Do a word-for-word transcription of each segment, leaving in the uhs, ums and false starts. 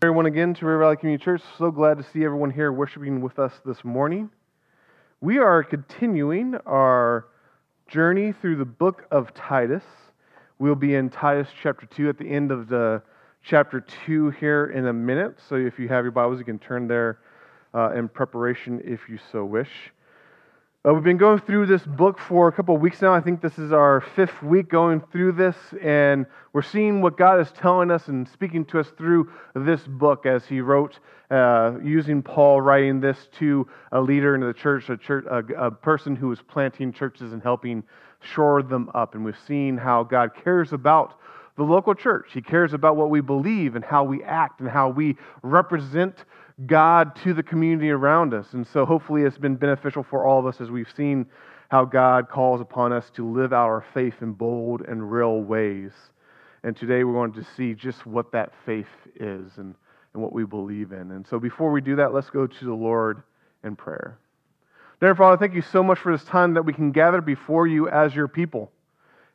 Everyone again to River Valley Community Church. So glad to see everyone here worshiping with us this morning. We are continuing our journey through the book of Titus. We'll be in Titus chapter two at the end of the chapter two here in a minute. So if you have your Bibles, you can turn there uh, in preparation if you so wish. Uh, we've been going through this book for a couple of weeks now. I think this is our fifth week going through this, and we're seeing what God is telling us and speaking to us through this book as he wrote, uh, using Paul writing this to a leader in the church, a, church a, a person who is planting churches and helping shore them up. And we've seen how God cares about the local church. He cares about what we believe and how we act and how we represent God to the community around us. And so hopefully it's been beneficial for all of us as we've seen how God calls upon us to live our faith in bold and real ways. And today we're going to see just what that faith is and, and what we believe in. And so before we do that, let's go to the Lord in prayer. Dear Father, thank you so much for this time that we can gather before you as your people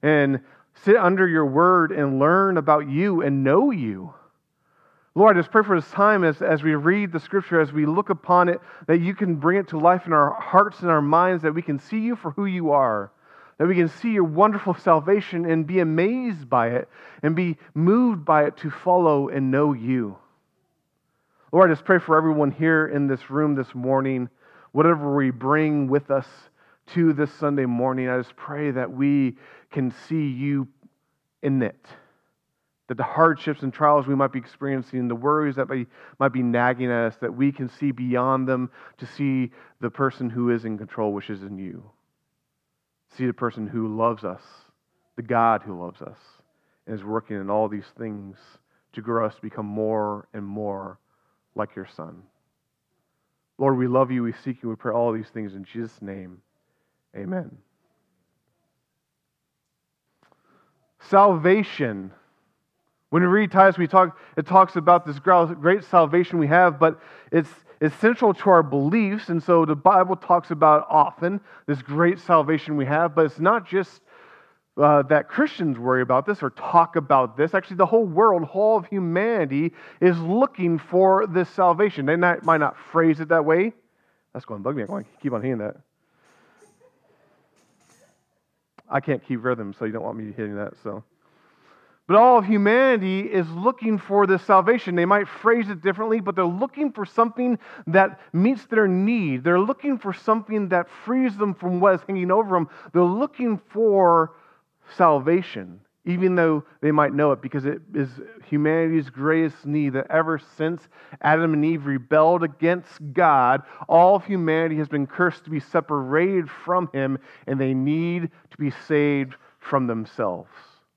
and sit under your word and learn about you and know you. Lord, I just pray for this time as, as we read the Scripture, as we look upon it, that you can bring it to life in our hearts and our minds, that we can see you for who you are, that we can see your wonderful salvation and be amazed by it and be moved by it to follow and know you. Lord, I just pray for everyone here in this room this morning, whatever we bring with us to this Sunday morning, I just pray that we can see you in it. That the hardships and trials we might be experiencing, the worries that may, might be nagging at us, that we can see beyond them to see the person who is in control, which is in you. See the person who loves us, the God who loves us, and is working in all these things to grow us to become more and more like your Son. Lord, we love you, we seek you, we pray all these things in Jesus' name. Amen. Salvation. When we read Titus, we talk. It talks about this great salvation we have, but it's essential to our beliefs, and so the Bible talks about it often, this great salvation we have, but it's not just uh, that Christians worry about this or talk about this. Actually, the whole world, all of humanity is looking for this salvation. They not, might not phrase it that way. That's going to bug me. I'm going to keep on hitting that. I can't keep rhythm, so you don't want me hitting that, so... But all of humanity is looking for this salvation. They might phrase it differently, but they're looking for something that meets their need. They're looking for something that frees them from what is hanging over them. They're looking for salvation, even though they might know it, because it is humanity's greatest need, that ever since Adam and Eve rebelled against God, all of humanity has been cursed to be separated from him, and they need to be saved from themselves.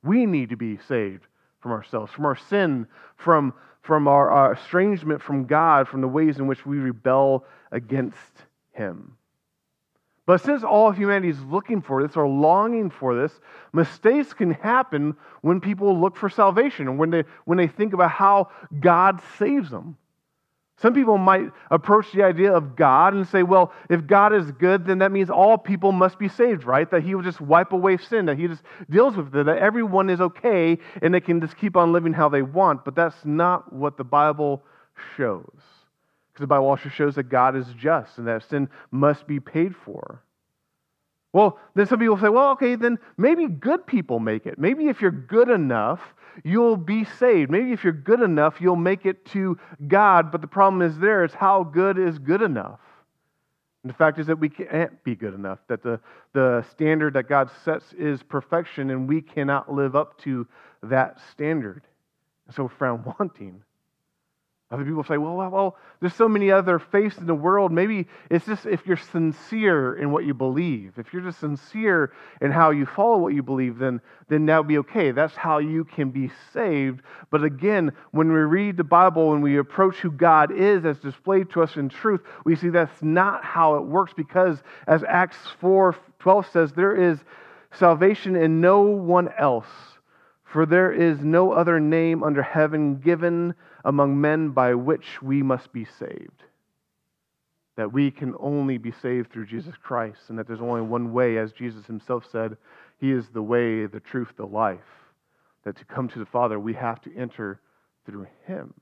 We need to be saved from ourselves, from our sin, from, from our, our estrangement from God, from the ways in which we rebel against him. But since all of humanity is looking for this or longing for this, mistakes can happen when people look for salvation and when they, when they think about how God saves them. Some people might approach the idea of God and say, well, if God is good, then that means all people must be saved, right? That he will just wipe away sin, that he just deals with it, that everyone is okay, and they can just keep on living how they want. But that's not what the Bible shows. Because the Bible also shows that God is just and that sin must be paid for. Well, then some people say, well, okay, then maybe good people make it. Maybe if you're good enough, you'll be saved. Maybe if you're good enough, you'll make it to God. But the problem is there is how good is good enough? And the fact is that we can't be good enough, that the, the standard that God sets is perfection, and we cannot live up to that standard. And so we're found wanting. Other people say, well, well, well, there's so many other faiths in the world. Maybe it's just if you're sincere in what you believe. If you're just sincere in how you follow what you believe, then, then that would be okay. That's how you can be saved. But again, when we read the Bible, when we approach who God is as displayed to us in truth, we see that's not how it works, because as Acts four twelve says, there is salvation in no one else. For there is no other name under heaven given among men by which we must be saved. That we can only be saved through Jesus Christ, and that there's only one way, as Jesus himself said, he is the way, the truth, the life. That to come to the Father, we have to enter through him.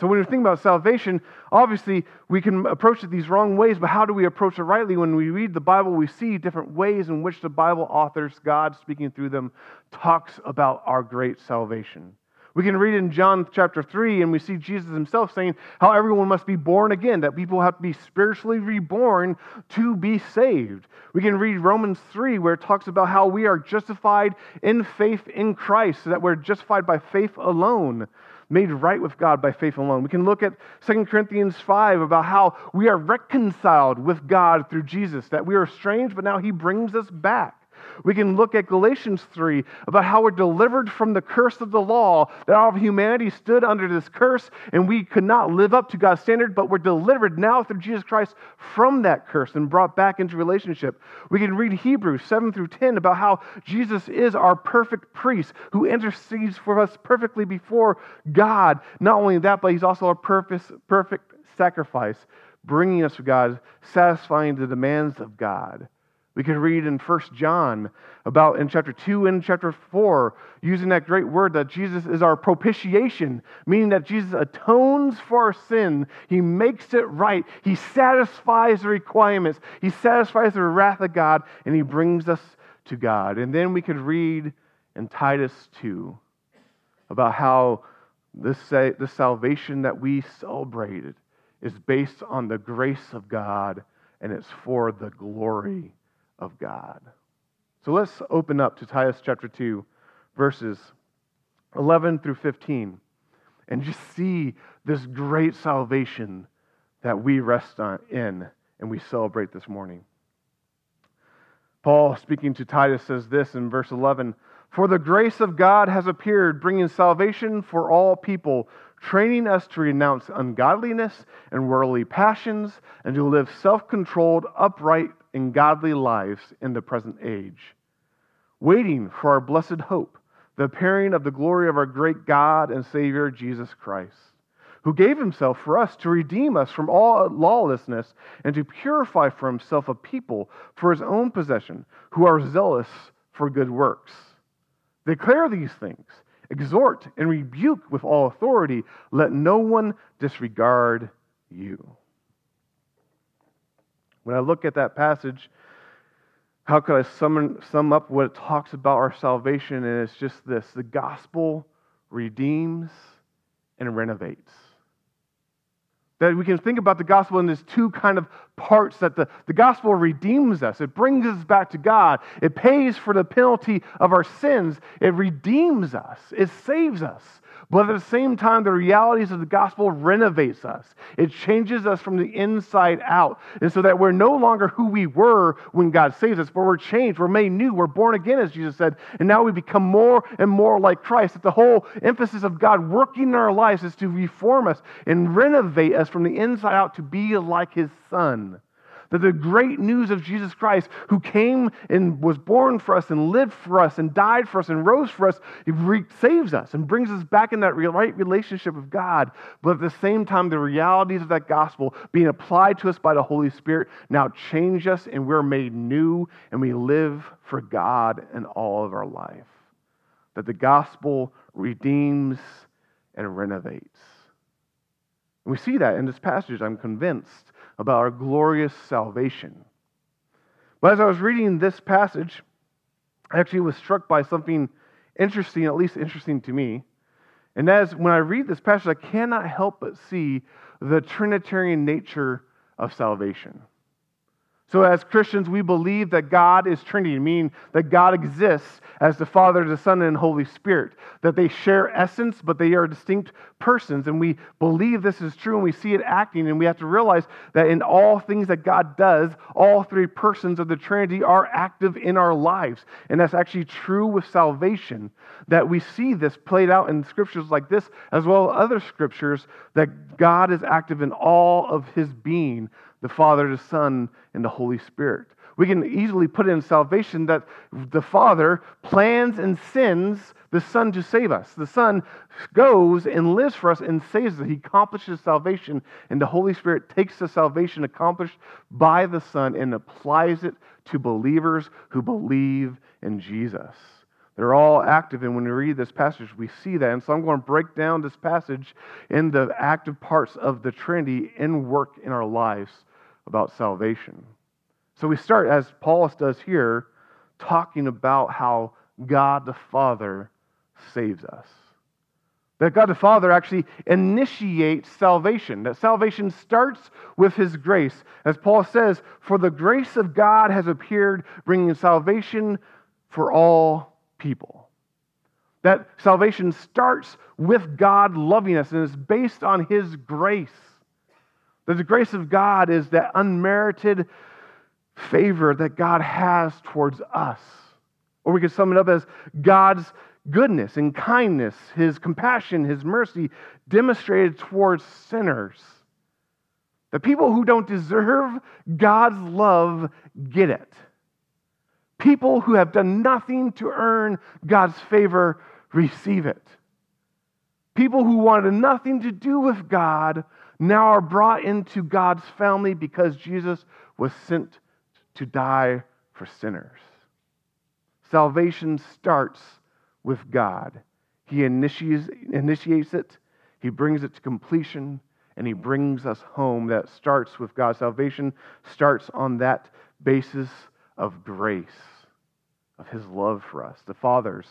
So when we think about salvation, obviously we can approach it these wrong ways, but how do we approach it rightly? When we read the Bible, we see different ways in which the Bible authors, God speaking through them, talks about our great salvation. We can read in John chapter three, and we see Jesus himself saying how everyone must be born again, that people have to be spiritually reborn to be saved. We can read Romans three, where it talks about how we are justified in faith in Christ, so that we're justified by faith alone, made right with God by faith alone. We can look at Second Corinthians five about how we are reconciled with God through Jesus, that we are estranged, but now he brings us back. We can look at Galatians three about how we're delivered from the curse of the law, that all of humanity stood under this curse, and we could not live up to God's standard, but we're delivered now through Jesus Christ from that curse and brought back into relationship. We can read Hebrews seven through ten about how Jesus is our perfect priest who intercedes for us perfectly before God. Not only that, but he's also our perfect sacrifice, bringing us to God, satisfying the demands of God. We can read in First John about in chapter two and chapter four, using that great word that Jesus is our propitiation, meaning that Jesus atones for our sin. He makes it right. He satisfies the requirements. He satisfies the wrath of God, and he brings us to God. And then we could read in Titus two about how this, this salvation that we celebrated is based on the grace of God, and it's for the glory of God. So let's open up to Titus chapter two, verses eleven through fifteen, and just see this great salvation that we rest on, in and we celebrate this morning. Paul, speaking to Titus, says this in verse eleven, "For the grace of God has appeared, bringing salvation for all people, training us to renounce ungodliness and worldly passions, and to live self-controlled, upright, and godly lives in the present age, waiting for our blessed hope, the appearing of the glory of our great God and Savior Jesus Christ, who gave himself for us to redeem us from all lawlessness and to purify for himself a people for his own possession, who are zealous for good works. Declare these things, exhort and rebuke with all authority. Let no one disregard you." When I look at that passage, how could I sum, sum up what it talks about our salvation? And it's just this: the gospel redeems and renovates. That we can think about the gospel in these two kind of parts, that the, the gospel redeems us. It brings us back to God. It pays for the penalty of our sins. It redeems us. It saves us. But at the same time, the realities of the gospel renovates us. It changes us from the inside out. And so that we're no longer who we were when God saves us, but we're changed, we're made new, we're born again, as Jesus said, and now we become more and more like Christ. That the whole emphasis of God working in our lives is to reform us and renovate us from the inside out to be like his Son. That the great news of Jesus Christ, who came and was born for us and lived for us and died for us and rose for us, he saves us and brings us back in that right relationship with God. But at the same time, the realities of that gospel being applied to us by the Holy Spirit now change us, and we're made new, and we live for God in all of our life. That the gospel redeems and renovates. And we see that in this passage, I'm convinced, about our glorious salvation. But as I was reading this passage, I actually was struck by something interesting, at least interesting to me. And that is, when I read this passage, I cannot help but see the Trinitarian nature of salvation. So as Christians, we believe that God is Trinity, meaning that God exists as the Father, the Son, and Holy Spirit, that they share essence, but they are distinct persons, and we believe this is true, and we see it acting, and we have to realize that in all things that God does, all three persons of the Trinity are active in our lives, and that's actually true with salvation, that we see this played out in scriptures like this, as well as other scriptures, that God is active in all of his being, the Father, the Son, and the Holy Spirit. We can easily put in salvation that the Father plans and sends the Son to save us. The Son goes and lives for us and saves us. He accomplishes salvation, and the Holy Spirit takes the salvation accomplished by the Son and applies it to believers who believe in Jesus. that are all active. And when we read this passage, we see that. And so I'm going to break down this passage in the active parts of the Trinity in work in our lives about salvation. So we start, as Paulus does here, talking about how God the Father saves us. That God the Father actually initiates salvation. That salvation starts with His grace. As Paul says, for the grace of God has appeared, bringing salvation for all people. That salvation starts with God loving us and is based on His grace. That the grace of God is that unmerited favor that God has towards us. Or we could sum it up as God's goodness and kindness, His compassion, His mercy demonstrated towards sinners. The people who don't deserve God's love get it. People who have done nothing to earn God's favor receive it. People who wanted nothing to do with God now are brought into God's family because Jesus was sent to die for sinners. Salvation starts with God. He initiates, initiates it, He brings it to completion, and He brings us home. That starts with God. Salvation starts on that basis of grace, of His love for us, the Father's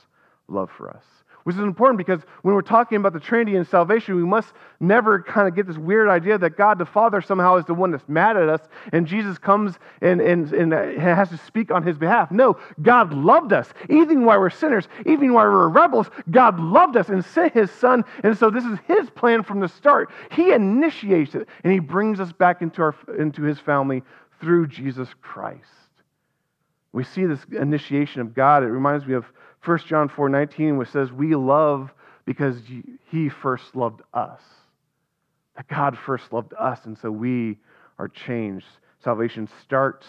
love for us. Which is important because when we're talking about the Trinity and salvation, we must never kind of get this weird idea that God the Father somehow is the one that's mad at us and Jesus comes and, and, and has to speak on His behalf. No, God loved us, even while we're sinners, even while we're rebels. God loved us and sent His Son, and so this is His plan from the start. He initiates it, and He brings us back into, our, into His family through Jesus Christ. We see this initiation of God. It reminds me of First John four nineteen, which says, we love because He first loved us. That God first loved us, and so we are changed. Salvation starts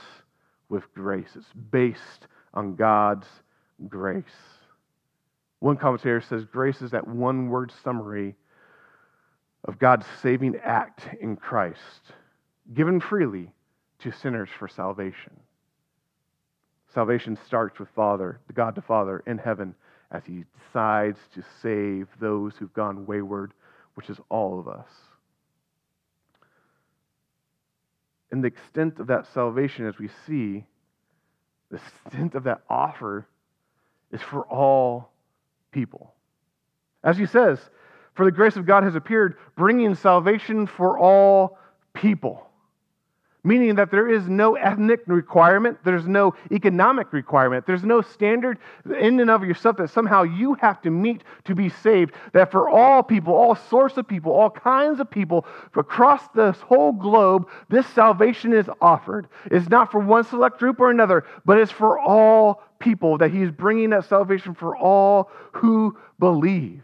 with grace. It's based on God's grace. One commentator says, grace is that one-word summary of God's saving act in Christ, given freely to sinners for salvation. Salvation starts with Father, the God the Father in heaven, as He decides to save those who've gone wayward, which is all of us. And the extent of that salvation, as we see, the extent of that offer is for all people. As He says, for the grace of God has appeared, bringing salvation for all people. Meaning that there is no ethnic requirement, there's no economic requirement, there's no standard in and of yourself that somehow you have to meet to be saved, that for all people, all sorts of people, all kinds of people across this whole globe, this salvation is offered. It's not for one select group or another, but it's for all people, that He's bringing that salvation for all who believe.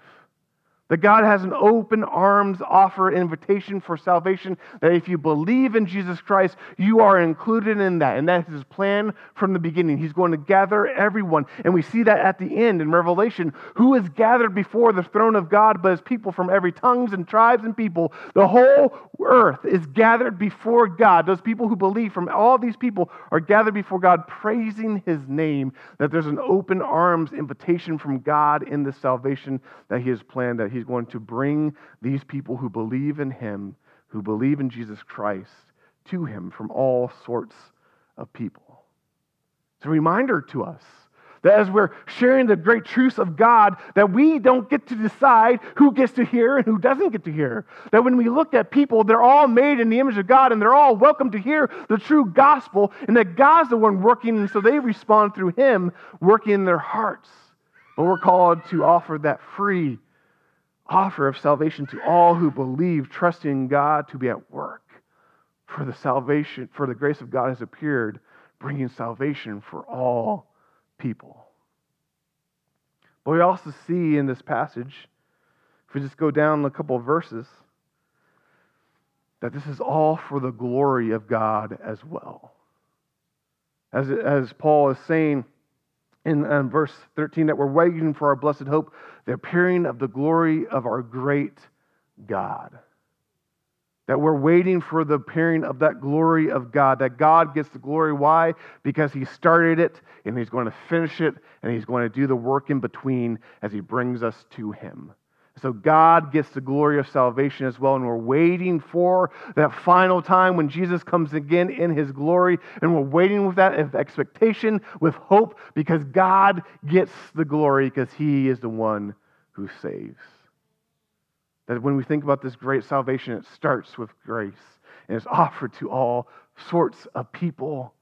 That God has an open arms offer, invitation for salvation, that if you believe in Jesus Christ, you are included in that. And that is His plan from the beginning. He's going to gather everyone. And we see that at the end in Revelation, who is gathered before the throne of God, but His people from every tongues and tribes and people. The whole earth is gathered before God. Those people who believe from all these people are gathered before God, praising His name, that there's an open arms invitation from God in the salvation that He has planned, that He's going to bring these people who believe in Him, who believe in Jesus Christ, to Him from all sorts of people. It's a reminder to us that as we're sharing the great truths of God, that we don't get to decide who gets to hear and who doesn't get to hear. That when we look at people, they're all made in the image of God, and they're all welcome to hear the true gospel, and that God's the one working, and so they respond through Him, working in their hearts. But we're called to offer that free offer of salvation to all who believe, trusting God to be at work. For the salvation, for the grace of God has appeared, bringing salvation for all people. But we also see in this passage, if we just go down a couple of verses, that this is all for the glory of God as well. As, as Paul is saying, in um, verse thirteen, that we're waiting for our blessed hope, the appearing of the glory of our great God. That we're waiting for the appearing of that glory of God. That God gets the glory. Why? Because He started it, and He's going to finish it, and He's going to do the work in between as He brings us to Him. So God gets the glory of salvation as well, and we're waiting for that final time when Jesus comes again in His glory, and we're waiting with that with expectation, with hope, because God gets the glory, because He is the one who saves. That when we think about this great salvation, it starts with grace, and it's offered to all sorts of people,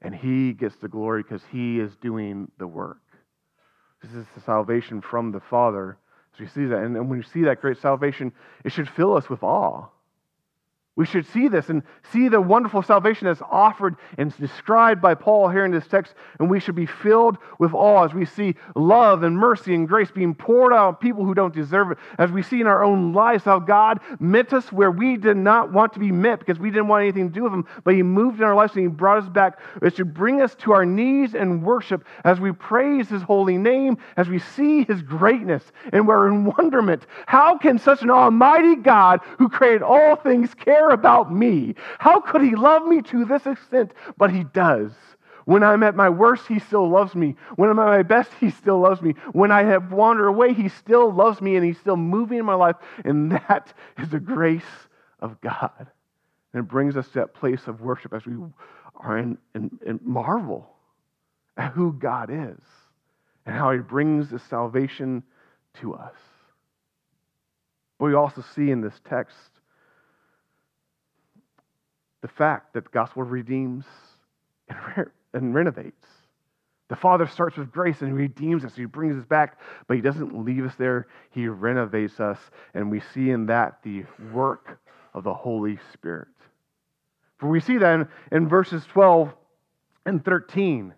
and He gets the glory because He is doing the work. This is the salvation from the Father. So you see that, and, and when you see that great salvation, it should fill us with awe. We should see this and see the wonderful salvation that's offered and described by Paul here in this text, and we should be filled with awe as we see love and mercy and grace being poured out on people who don't deserve it, as we see in our own lives how God met us where we did not want to be met because we didn't want anything to do with Him, but He moved in our lives and He brought us back. It should bring us to our knees and worship as we praise His holy name, as we see His greatness, and we're in wonderment. How can such an almighty God who created all things care about me? How could He love me to this extent? But He does. When I'm at my worst, He still loves me. When I'm at my best, He still loves me. When I have wandered away, He still loves me, and He's still moving in my life. And that is the grace of God. And it brings us to that place of worship as we are in, in, in marvel at who God is and how He brings the salvation to us. But we also see in this text the fact that the gospel redeems and, re- and renovates. The Father starts with grace and redeems us. He brings us back, but He doesn't leave us there. He renovates us, and we see in that the work of the Holy Spirit. For we see that in, in verses twelve and thirteen,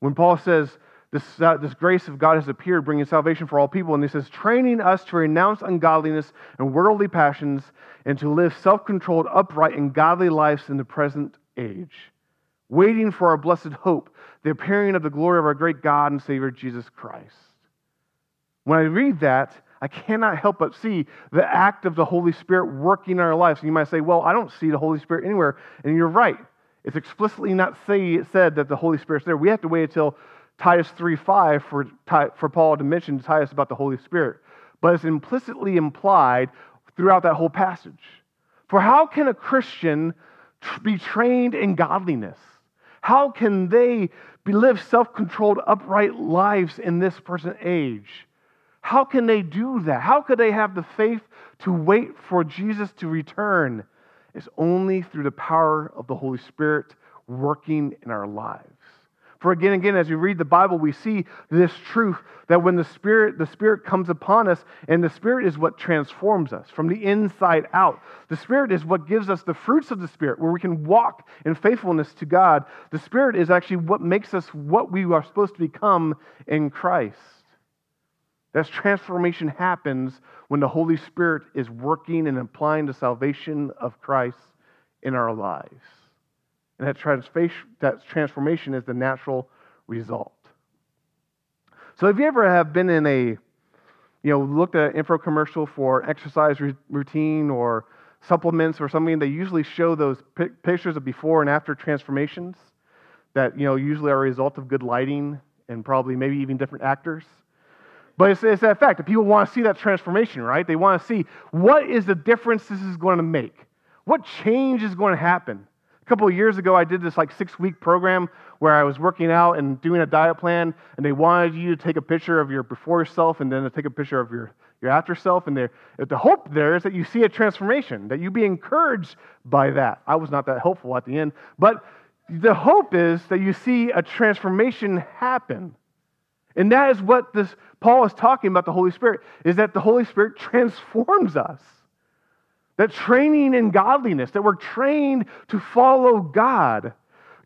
when Paul says, This, uh, this grace of God has appeared, bringing salvation for all people. And He says, training us to renounce ungodliness and worldly passions and to live self-controlled, upright, and godly lives in the present age, waiting for our blessed hope, the appearing of the glory of our great God and Savior, Jesus Christ. When I read that, I cannot help but see the act of the Holy Spirit working in our lives. And you might say, well, I don't see the Holy Spirit anywhere. And you're right. It's explicitly not say, said that the Holy Spirit's there. We have to wait until Titus three five for, for Paul to mention to Titus about the Holy Spirit, but it's implicitly implied throughout that whole passage. For how can a Christian be trained in godliness? How can they be live self-controlled, upright lives in this present age? How can they do that? How could they have the faith to wait for Jesus to return? It's only through the power of the Holy Spirit working in our lives. For again and again, as we read the Bible, we see this truth that when the Spirit, the Spirit comes upon us, and the Spirit is what transforms us from the inside out. The Spirit is what gives us the fruits of the Spirit, where we can walk in faithfulness to God. The Spirit is actually what makes us what we are supposed to become in Christ. That transformation happens when the Holy Spirit is working and applying the salvation of Christ in our lives. And that transformation is the natural result. So if you ever have been in a, you know, looked at an infomercial for exercise routine or supplements or something, they usually show those pictures of before and after transformations that, you know, usually are a result of good lighting and probably maybe even different actors. But it's, it's that fact that people want to see that transformation, right? They want to see what is the difference this is going to make? What change is going to happen? A couple of years ago, I did this like six-week program where I was working out and doing a diet plan, and they wanted you to take a picture of your before self and then to take a picture of your, your after self. And the hope there is that you see a transformation, that you be encouraged by that. I was not that helpful at the end, but the hope is that you see a transformation happen. And that is what this Paul is talking about the Holy Spirit, is that the Holy Spirit transforms us. That training in godliness, that we're trained to follow God,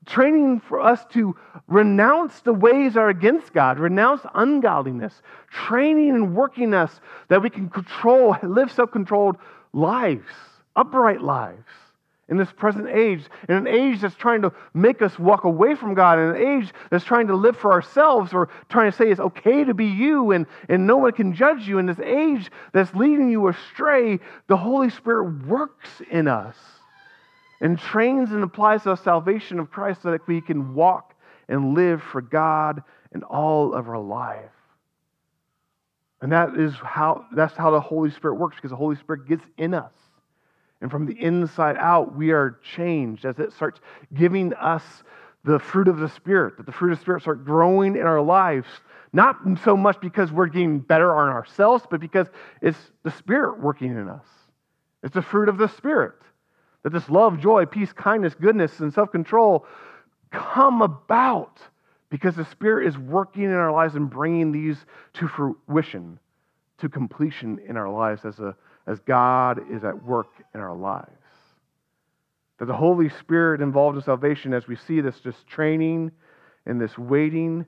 training for us to renounce the ways that are against God, renounce ungodliness, training and working us that we can control, live self-controlled lives, upright lives. in this present age, in an age that's trying to make us walk away from God, in an age that's trying to live for ourselves or trying to say it's okay to be you and, and no one can judge you, in this age that's leading you astray, the Holy Spirit works in us and trains and applies the salvation of Christ so that we can walk and live for God in all of our life. And that is how that's how the Holy Spirit works, because the Holy Spirit gets in us. And from the inside out, we are changed as it starts giving us the fruit of the Spirit, that the fruit of the Spirit start growing in our lives, not so much because we're getting better on ourselves, but because it's the Spirit working in us. It's the fruit of the Spirit, that this love, joy, peace, kindness, goodness, and self-control come about because the Spirit is working in our lives and bringing these to fruition, to completion in our lives as a as God is at work in our lives. That the Holy Spirit involved in salvation, as we see this, this training and this waiting,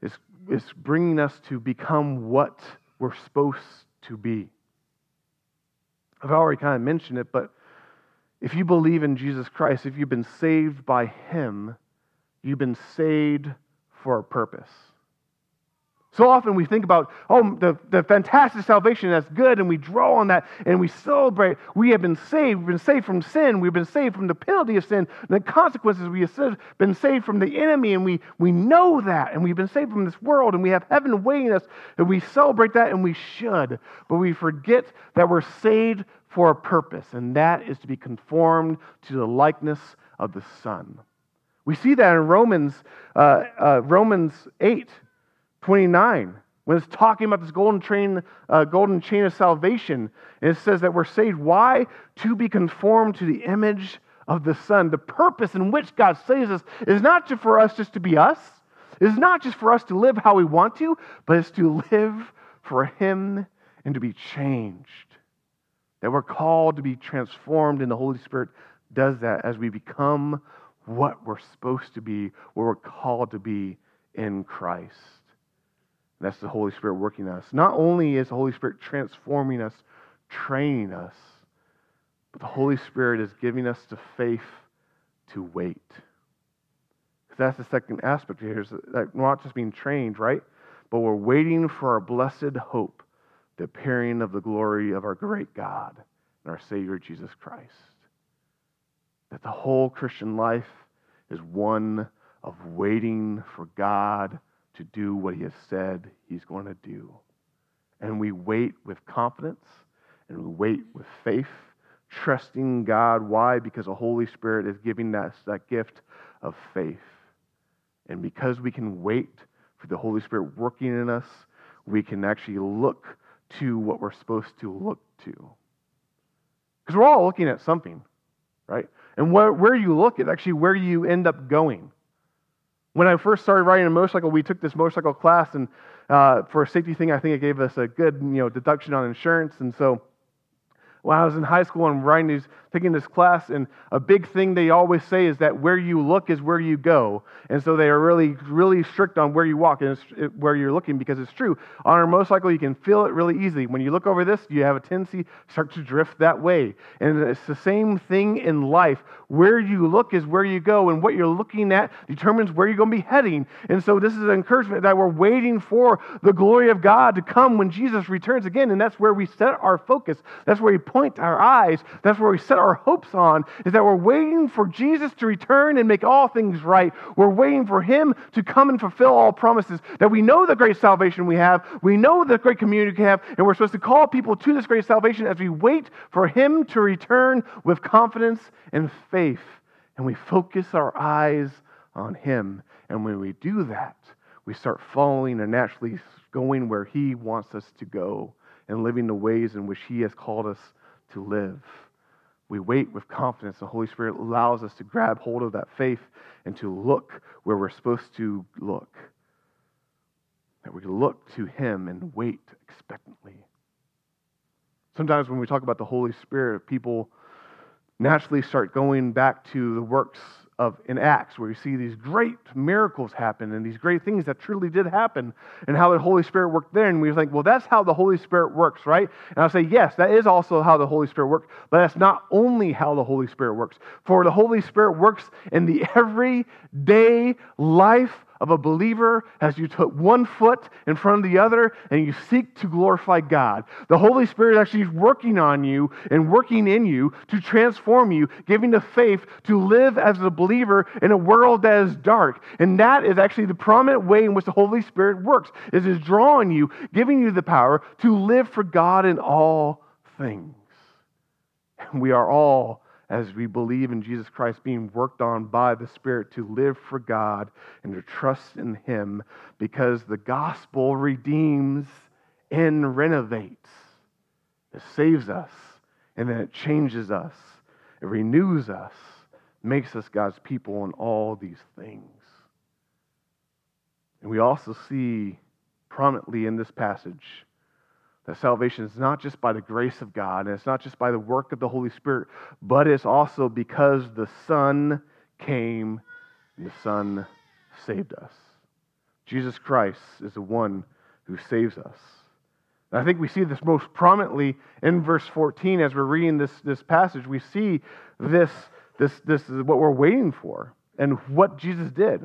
is, is bringing us to become what we're supposed to be. I've already kind of mentioned it, but if you believe in Jesus Christ, if you've been saved by Him, you've been saved for a purpose. So often we think about, oh, the, the fantastic salvation, that's good, and we draw on that, and we celebrate. We have been saved. We've been saved from sin. We've been saved from the penalty of sin, and the consequences. We have been saved from the enemy, and we, we know that, and we've been saved from this world, and we have heaven awaiting us, and we celebrate that, and we should. But we forget that we're saved for a purpose, and that is to be conformed to the likeness of the Son. We see that in Romans, uh, uh, Romans eight. twenty-nine, when it's talking about this golden chain, uh, golden chain of salvation, and it says that we're saved. Why? To be conformed to the image of the Son. The purpose in which God saves us is not just for us just to be us. It's not just for us to live how we want to, but it's to live for Him and to be changed. That we're called to be transformed, and the Holy Spirit does that as we become what we're supposed to be, what we're called to be in Christ. That's the Holy Spirit working in us. Not only is the Holy Spirit transforming us, training us, but the Holy Spirit is giving us the faith to wait. That's the second aspect here, is that we're not just being trained, right? But we're waiting for our blessed hope, the appearing of the glory of our great God and our Savior Jesus Christ. That the whole Christian life is one of waiting for God to do what He has said He's going to do. And we wait with confidence, and we wait with faith, trusting God. Why? Because the Holy Spirit is giving us that gift of faith. And because we can wait for the Holy Spirit working in us, we can actually look to what we're supposed to look to. Because we're all looking at something, right? And where, where you look is actually where you end up going. When I first started riding a motorcycle, we took this motorcycle class, and uh, for a safety thing, I think it gave us a good, you know, deduction on insurance. And so, when I was in high school, I'm riding these, taking this class, and a big thing they always say is that where you look is where you go. And so they are really, really strict on where you walk and it's, it, where you're looking, because it's true. On a motorcycle, you can feel it really easily. When you look over this, you have a tendency to start to drift that way. And it's the same thing in life. Where you look is where you go, and what you're looking at determines where you're going to be heading. And so this is an encouragement that we're waiting for the glory of God to come when Jesus returns again, and that's where we set our focus. That's where we point our eyes. That's where we set our hopes on, is that we're waiting for Jesus to return and make all things right. We're waiting for Him to come and fulfill all promises, that we know the great salvation we have, we know the great community we have, and we're supposed to call people to this great salvation as we wait for Him to return with confidence and faith, and we focus our eyes on Him. And when we do that, we start following and naturally going where He wants us to go and living the ways in which He has called us to live. We wait with confidence. The Holy Spirit allows us to grab hold of that faith and to look where we're supposed to look. That we look to Him and wait expectantly. Sometimes when we talk about the Holy Spirit, people naturally start going back to the works of in Acts, where you see these great miracles happen and these great things that truly did happen, and how the Holy Spirit worked there. And we think, well, that's how the Holy Spirit works, right? And I'll say, yes, that is also how the Holy Spirit works, but that's not only how the Holy Spirit works. For the Holy Spirit works in the everyday life of a believer as you put one foot in front of the other and you seek to glorify God. The Holy Spirit is actually working on you and working in you to transform you, giving the faith to live as a believer in a world that is dark. And that is actually the prominent way in which the Holy Spirit works, is is drawing you, giving you the power to live for God in all things. And we are all, as we believe in Jesus Christ, being worked on by the Spirit to live for God and to trust in Him, because the gospel redeems and renovates. It saves us, and then it changes us. It renews us, makes us God's people in all these things. And we also see prominently in this passage that salvation is not just by the grace of God, and it's not just by the work of the Holy Spirit, but it's also because the Son came and the Son saved us. Jesus Christ is the one who saves us. And I think we see this most prominently in verse fourteen. As we're reading this, this passage, we see this, this, this is what we're waiting for and what Jesus did.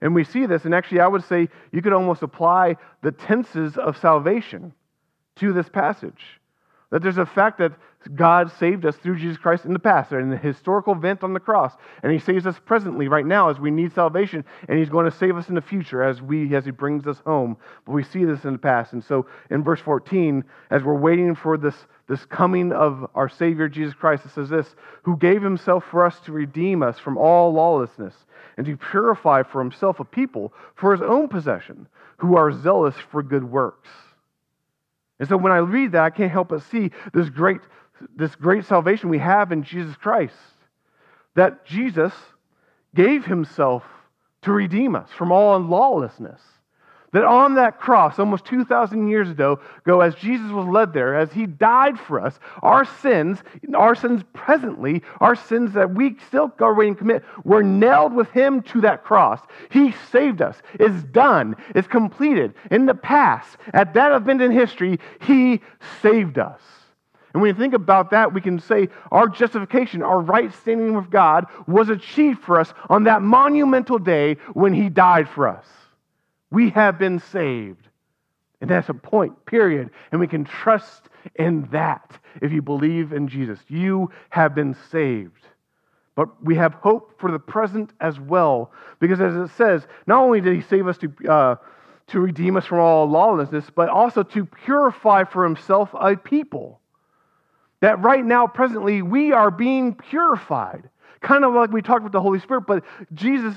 And we see this, and actually I would say you could almost apply the tenses of salvation to this passage. That there's a fact that God saved us through Jesus Christ in the past, in the historical event on the cross. And He saves us presently, right now, as we need salvation. And He's going to save us in the future as we as He brings us home. But we see this in the past. And so in verse fourteen, as we're waiting for this, this coming of our Savior Jesus Christ, it says this: who gave Himself for us to redeem us from all lawlessness and to purify for Himself a people for His own possession, who are zealous for good works. And so when I read that, I can't help but see this great, this great salvation we have in Jesus Christ. That Jesus gave Himself to redeem us from all unlawlessness. That on that cross, almost two thousand years ago, as Jesus was led there, as He died for us, our sins, our sins presently, our sins that we still go away and commit, were nailed with Him to that cross. He saved us. It's done. It's completed. In the past, at that event in history, He saved us. And when you think about that, we can say our justification, our right standing with God, was achieved for us on that monumental day when He died for us. We have been saved. And that's a point, period. And we can trust in that if you believe in Jesus. You have been saved. But we have hope for the present as well. Because as it says, not only did He save us to, uh, to redeem us from all lawlessness, but also to purify for Himself a people. That right now, presently, we are being purified. Kind of like we talked about the Holy Spirit, but Jesus,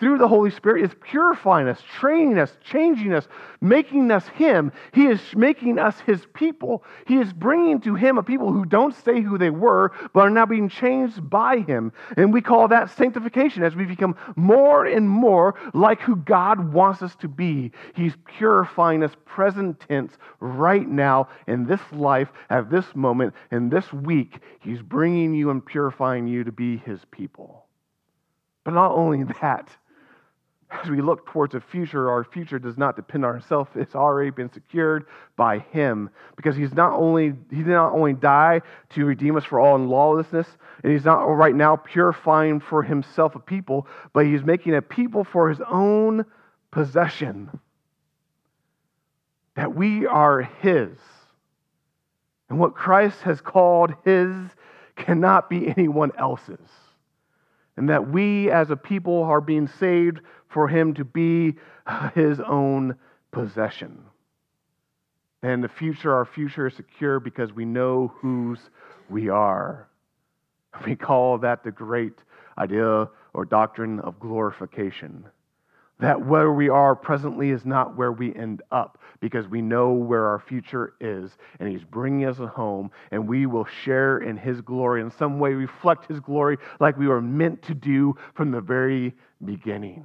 through the Holy Spirit, is purifying us, training us, changing us, making us Him. He is making us His people. He is bringing to Him a people who don't stay who they were, but are now being changed by Him. And we call that sanctification, as we become more and more like who God wants us to be. He's purifying us, present tense, right now, in this life, at this moment, in this week. He's bringing you and purifying you to be His people. But not only that, as we look towards a future, our future does not depend on ourselves. It's already been secured by Him, because He's not only He did not only die to redeem us for all lawlessness, and He's not right now purifying for Himself a people, but He's making a people for His own possession. That we are His, and what Christ has called His cannot be anyone else's. And that we as a people are being saved for Him to be His own possession. And the future, our future is secure because we know whose we are. We call that the great idea or doctrine of glorification. That where we are presently is not where we end up, because we know where our future is, and He's bringing us home, and we will share in His glory, in some way reflect His glory like we were meant to do from the very beginning.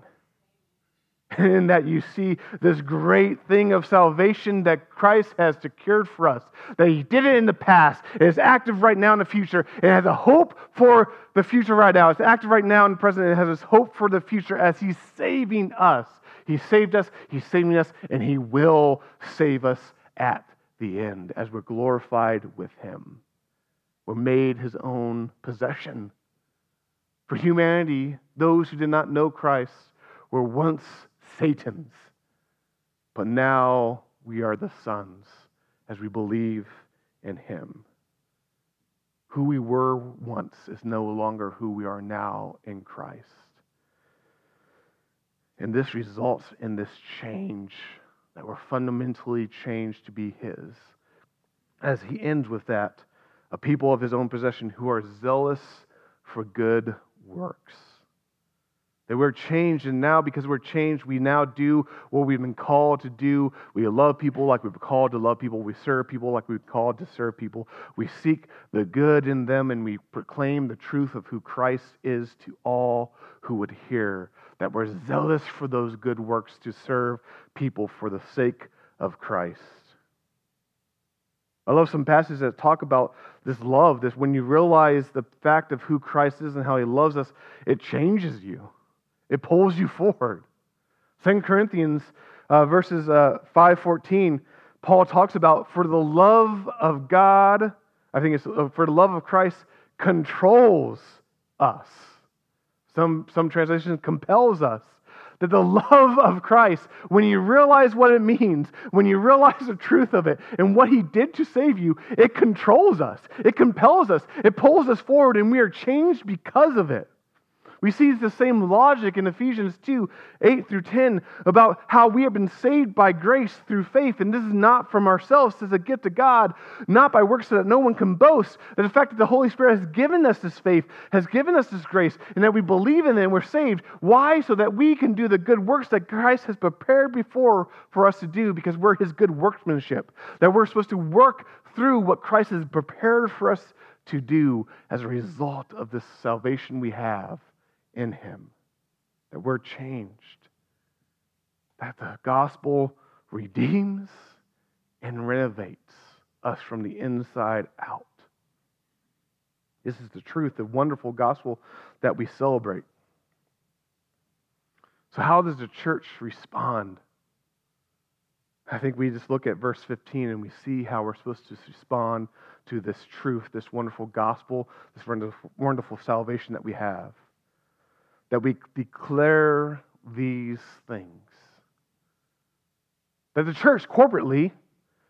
And in that you see this great thing of salvation that Christ has secured for us. That He did it in the past. It is active right now in the future. It has a hope for the future right now. It's active right now in the present. It has this hope for the future as He's saving us. He saved us. He's saving us. And He will save us at the end as we're glorified with Him. We're made His own possession. For humanity, those who did not know Christ were once Satan's, but now we are the sons as we believe in Him. Who we were once is no longer who we are now in Christ. And this results in this change, that we're fundamentally changed to be His. As He ends with that, a people of His own possession who are zealous for good works. That we're changed, and now because we're changed, we now do what we've been called to do. We love people like we've been called to love people. We serve people like we've been called to serve people. We seek the good in them, and we proclaim the truth of who Christ is to all who would hear. That we're zealous for those good works to serve people for the sake of Christ. I love some passages that talk about this love, this when you realize the fact of who Christ is and how He loves us, it changes you. It pulls you forward. Second Corinthians uh, verses uh, five fourteen, Paul talks about, for the love of God, I think it's uh, for the love of Christ controls us. Some, some translations compels us. That the love of Christ, when you realize what it means, when you realize the truth of it and what He did to save you, it controls us. It compels us. It pulls us forward, and we are changed because of it. We see the same logic in Ephesians two, eight through ten, about how we have been saved by grace through faith, and this is not from ourselves, this is a gift to God, not by works so that no one can boast. That the fact that the Holy Spirit has given us this faith, has given us this grace, and that we believe in it and we're saved. Why? So that we can do the good works that Christ has prepared before for us to do, because we're His good workmanship. That we're supposed to work through what Christ has prepared for us to do as a result of this salvation we have in Him, that we're changed, that the gospel redeems and renovates us from the inside out. This is the truth, the wonderful gospel that we celebrate. So how does the church respond? I think we just look at verse fifteen and we see how we're supposed to respond to this truth, this wonderful gospel, this wonderful salvation that we have. That we declare these things. That the church corporately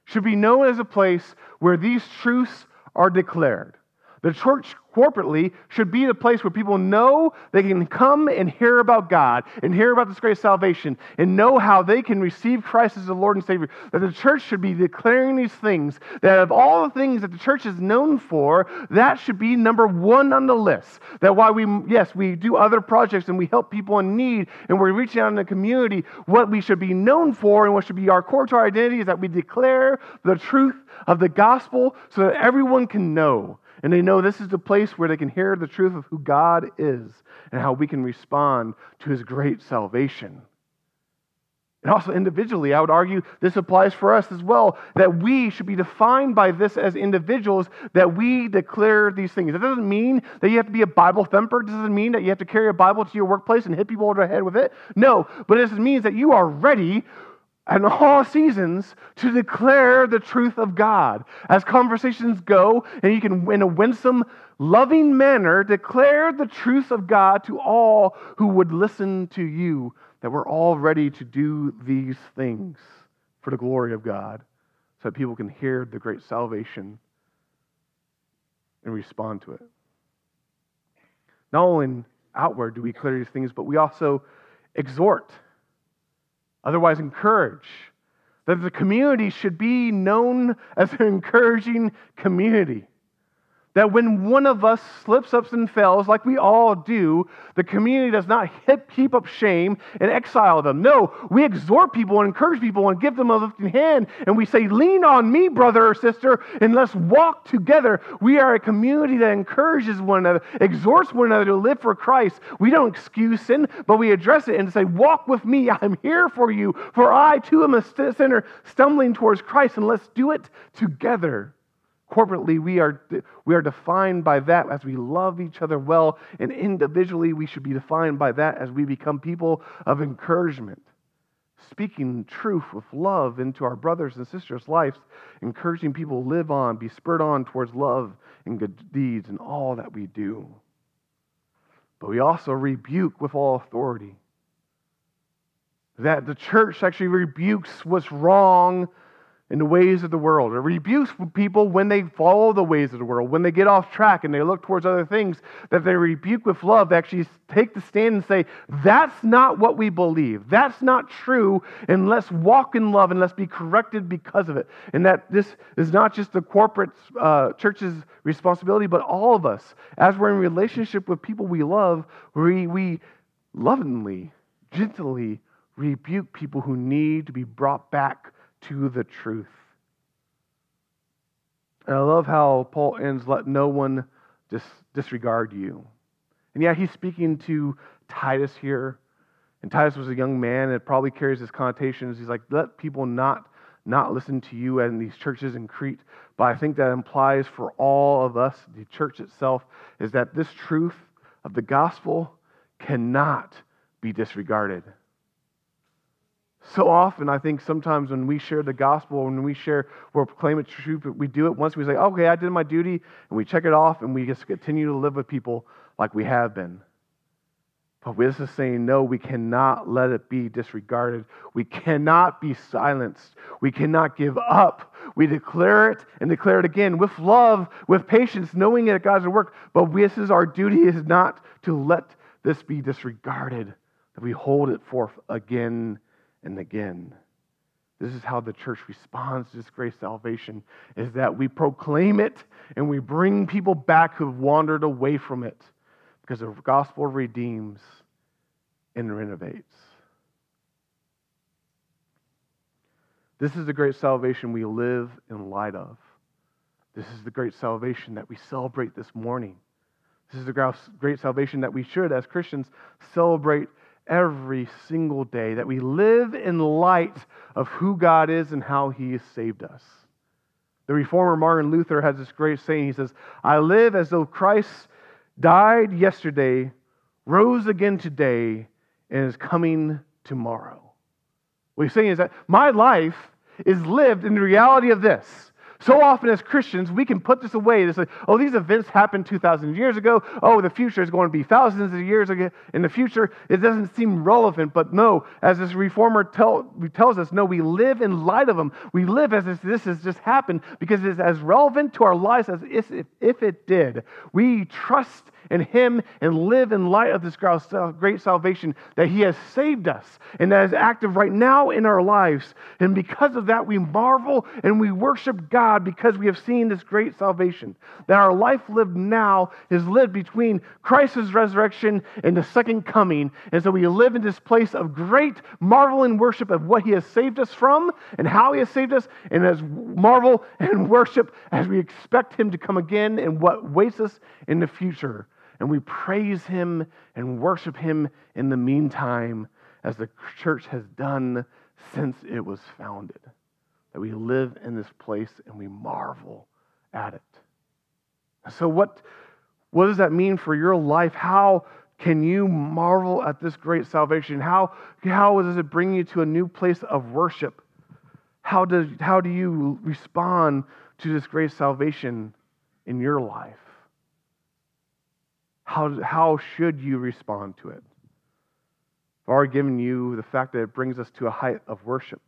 should be known as a place where these truths are declared. The church corporately should be the place where people know they can come and hear about God and hear about this great salvation and know how they can receive Christ as the Lord and Savior. That the church should be declaring these things, that of all the things that the church is known for, that should be number one on the list. That while we, yes, we do other projects and we help people in need and we're reaching out in the community, what we should be known for and what should be our core to our identity is that we declare the truth of the gospel so that everyone can know. And they know this is the place where they can hear the truth of who God is and how we can respond to His great salvation. And also individually, I would argue this applies for us as well, that we should be defined by this as individuals, that we declare these things. That doesn't mean that you have to be a Bible thumper. It doesn't mean that you have to carry a Bible to your workplace and hit people over the head with it. No, but it means that you are ready in all seasons to declare the truth of God. As conversations go, and you can, in a winsome, loving manner, declare the truth of God to all who would listen to you, that we're all ready to do these things for the glory of God, so that people can hear the great salvation and respond to it. Not only outward do we declare these things, but we also exhort, otherwise encourage, that the community should be known as an encouraging community. That when one of us slips up and fails, like we all do, the community does not heap up shame and exile them. No, we exhort people and encourage people and give them a lifting hand. And we say, lean on me, brother or sister, and let's walk together. We are a community that encourages one another, exhorts one another to live for Christ. We don't excuse sin, but we address it and say, walk with me. I'm here for you, for I too am a sinner stumbling towards Christ, and let's do it together. Corporately, we are we are defined by that as we love each other well, and individually, we should be defined by that as we become people of encouragement, speaking truth with love into our brothers and sisters' lives, encouraging people to live on, be spurred on towards love and good deeds in all that we do. But we also rebuke with all authority. That the church actually rebukes what's wrong in the ways of the world. It rebukes people when they follow the ways of the world, when they get off track and they look towards other things, that they rebuke with love. They actually take the stand and say, that's not what we believe. That's not true, and let's walk in love and let's be corrected because of it. And that this is not just the corporate uh, church's responsibility, but all of us. As we're in relationship with people we love, we, we lovingly, gently rebuke people who need to be brought back to the truth. And I love how Paul ends, let no one dis- disregard you. And yeah, he's speaking to Titus here. And Titus was a young man, and it probably carries his connotations. He's like, let people not, not listen to you and these churches in Crete. But I think that implies for all of us, the church itself, is that this truth of the gospel cannot be disregarded. So often, I think sometimes when we share the gospel, when we share, we'll proclaim it true, but we do it once we say, okay, I did my duty, and we check it off, and we just continue to live with people like we have been. But this is saying, no, we cannot let it be disregarded. We cannot be silenced. We cannot give up. We declare it and declare it again with love, with patience, knowing that God's at work. But this is our duty, is not to let this be disregarded, that we hold it forth again and again. This is how the church responds to this grace salvation, is that we proclaim it and we bring people back who've wandered away from it, because the gospel redeems and renovates. This is the great salvation we live in light of. This is the great salvation that we celebrate this morning. This is the great salvation that we should, as Christians, celebrate every single day, that we live in light of who God is and how He has saved us. The reformer Martin Luther has this great saying. He says, I live as though Christ died yesterday, rose again today, and is coming tomorrow. What he's saying is that my life is lived in the reality of this. So often as Christians, we can put this away. It's like, oh, these events happened two thousand years ago. Oh, the future is going to be thousands of years ago. In the future, it doesn't seem relevant. But no, as this reformer tell, tells us, no, we live in light of them. We live as if this has just happened, because it's as relevant to our lives as if, if it did. We trust in Him and live in light of this great salvation, that He has saved us and that is active right now in our lives. And because of that, we marvel and we worship God, because we have seen this great salvation, that our life lived now is lived between Christ's resurrection and the second coming. And so we live in this place of great marvel and worship of what He has saved us from and how He has saved us, and as marvel and worship as we expect Him to come again and what awaits us in the future. And we praise Him and worship Him in the meantime, as the church has done since it was founded. That we live in this place and we marvel at it. So what, what does that mean for your life? How can you marvel at this great salvation? How, how does it bring you to a new place of worship? How does, how do you respond to this great salvation in your life? How, how should you respond to it? I've already given you the fact that it brings us to a height of worship,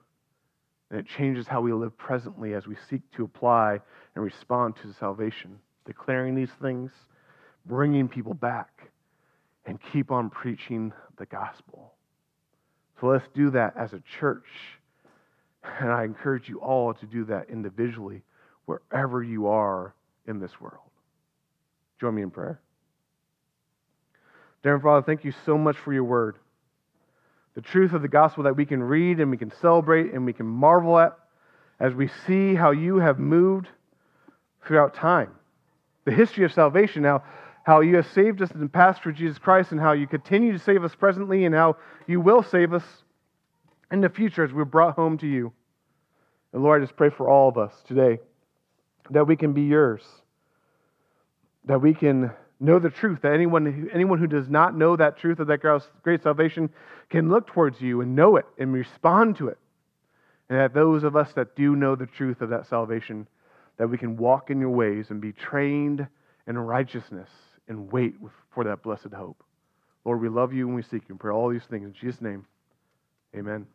and it changes how we live presently as we seek to apply and respond to the salvation, declaring these things, bringing people back, and keep on preaching the gospel. So let's do that as a church, and I encourage you all to do that individually, wherever you are in this world. Join me in prayer. Dear Father, thank you so much for your word. The truth of the gospel that we can read and we can celebrate and we can marvel at as we see how you have moved throughout time. The history of salvation, how, how you have saved us in the past through Jesus Christ, and how you continue to save us presently, and how you will save us in the future as we're brought home to you. And Lord, I just pray for all of us today that we can be yours, that we can know the truth, that anyone who, anyone who does not know that truth of that great salvation can look towards you and know it and respond to it. And that those of us that do know the truth of that salvation, that we can walk in your ways and be trained in righteousness and wait for that blessed hope. Lord, we love you and we seek you and pray all these things in Jesus' name. Amen.